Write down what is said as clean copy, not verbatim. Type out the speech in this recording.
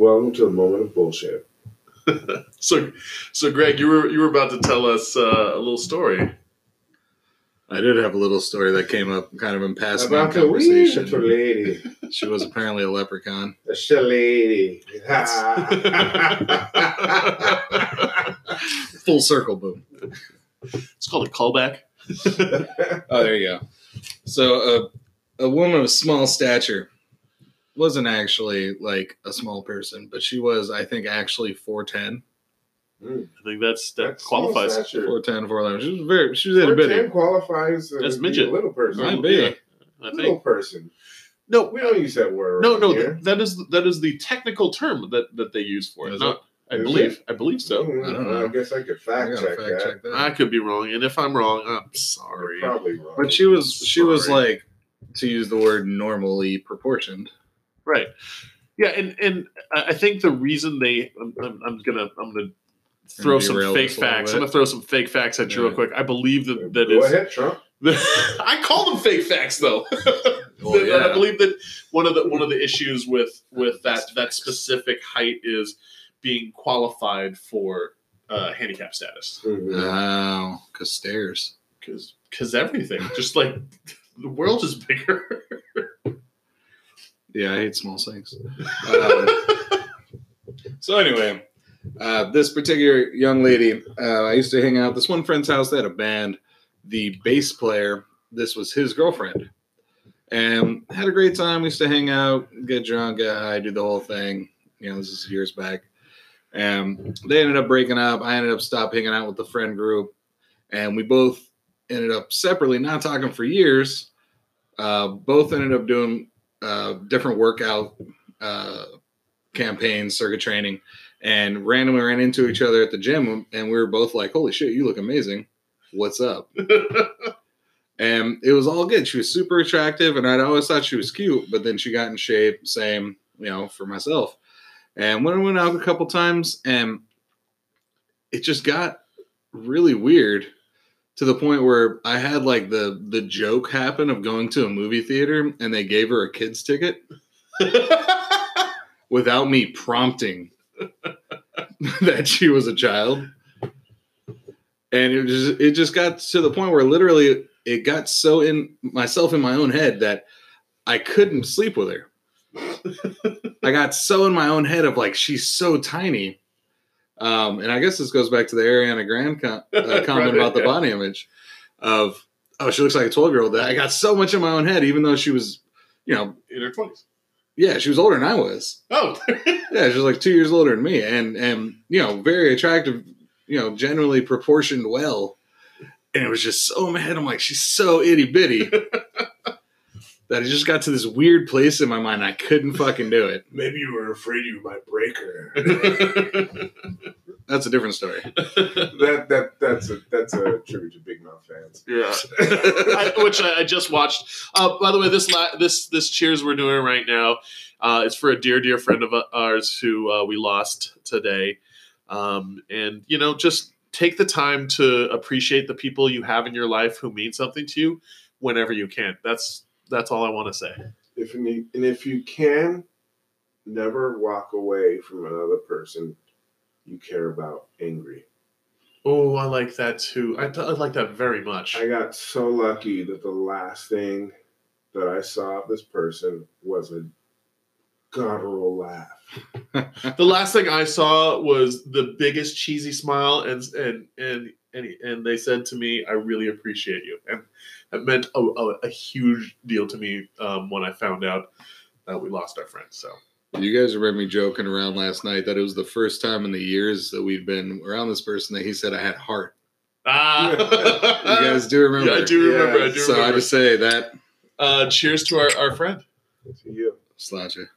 Welcome to the moment of bullshit. So Greg, you were about to tell us a little story. I did have a little story that came up kind of in passing about the beautiful lady. She was apparently a leprechaun. A lady. Full circle, boom. It's called a callback. Oh, there you go. So a woman of small stature wasn't actually like a small person, but she was, I think, actually 4'10". I think that qualifies. 4'10", 4'11". She was very. She was a bit. 4'10" qualifies as midget, a little person. Might be. Yeah, I think. Little person. No, we don't use that word. No. That is the technical term that they use for it. I believe so. I don't know. I guess I could fact check that. I could be wrong, and if I'm wrong, I'm sorry. You're probably wrong. But she was like, to use the word, normally proportioned. Right. Yeah, and I think the reason I'm gonna throw some fake facts. I'm gonna throw some fake facts at you real quick. I believe that go ahead, Trump. I call them fake facts though. Well, yeah. I believe that one of the issues with that specific height is being qualified for handicap status. Mm-hmm. Wow, because stairs. Because everything. Just like the world is bigger. Yeah, I hate small things. So anyway, this particular young lady, I used to hang out. This one friend's house, they had a band. The bass player, this was his girlfriend. And had a great time. We used to hang out, get drunk, get high, do the whole thing. You know, this is years back. And they ended up breaking up. I ended up stopping hanging out with the friend group. And we both ended up separately, not talking for years. Both ended up doing... different workout campaigns, circuit training, and randomly ran into each other at the gym, and we were both like, holy shit, you look amazing. What's up? And it was all good. She was super attractive, and I'd always thought she was cute, but then she got in shape, same, you know, for myself. And when I went out a couple times, and it just got really weird. To the point where I had like the joke happen of going to a movie theater and they gave her a kid's ticket without me prompting that she was a child. And it just got to the point where literally it got so in my own head that I couldn't sleep with her. I got so in my own head of like, she's so tiny. And I guess this goes back to the Ariana Grande comment about the body image of, oh, she looks like a 12-year-old. That I got so much in my own head, even though she was, you know. In her 20s. Yeah, she was older than I was. Oh. Yeah, she was like 2 years older than me. And you know, very attractive, you know, generally proportioned well. And it was just so in my head. I'm like, she's so itty-bitty. That it just got to this weird place in my mind. I couldn't fucking do it. Maybe you were afraid you might break her. That's a different story. That's a tribute to Big Mouth fans. Yeah, which I just watched. By the way, this cheers we're doing right now is for a dear friend of ours who we lost today. And you know, just take the time to appreciate the people you have in your life who mean something to you whenever you can. That's all I want to say. If you can, never walk away from another person you care about angry. Oh, I like that too. I like that very much. I got so lucky that the last thing that I saw of this person was a guttural laugh. The last thing I saw was the biggest cheesy smile, and they said to me, "I really appreciate you." And it meant a huge deal to me when I found out that we lost our friend. So you guys remember me joking around last night that it was the first time in the years that we've been around this person that he said I had heart. Ah, you guys do remember? Yeah, I do remember. Yeah. I do remember. So I just say that. Cheers to our friend. To you, Sláinte.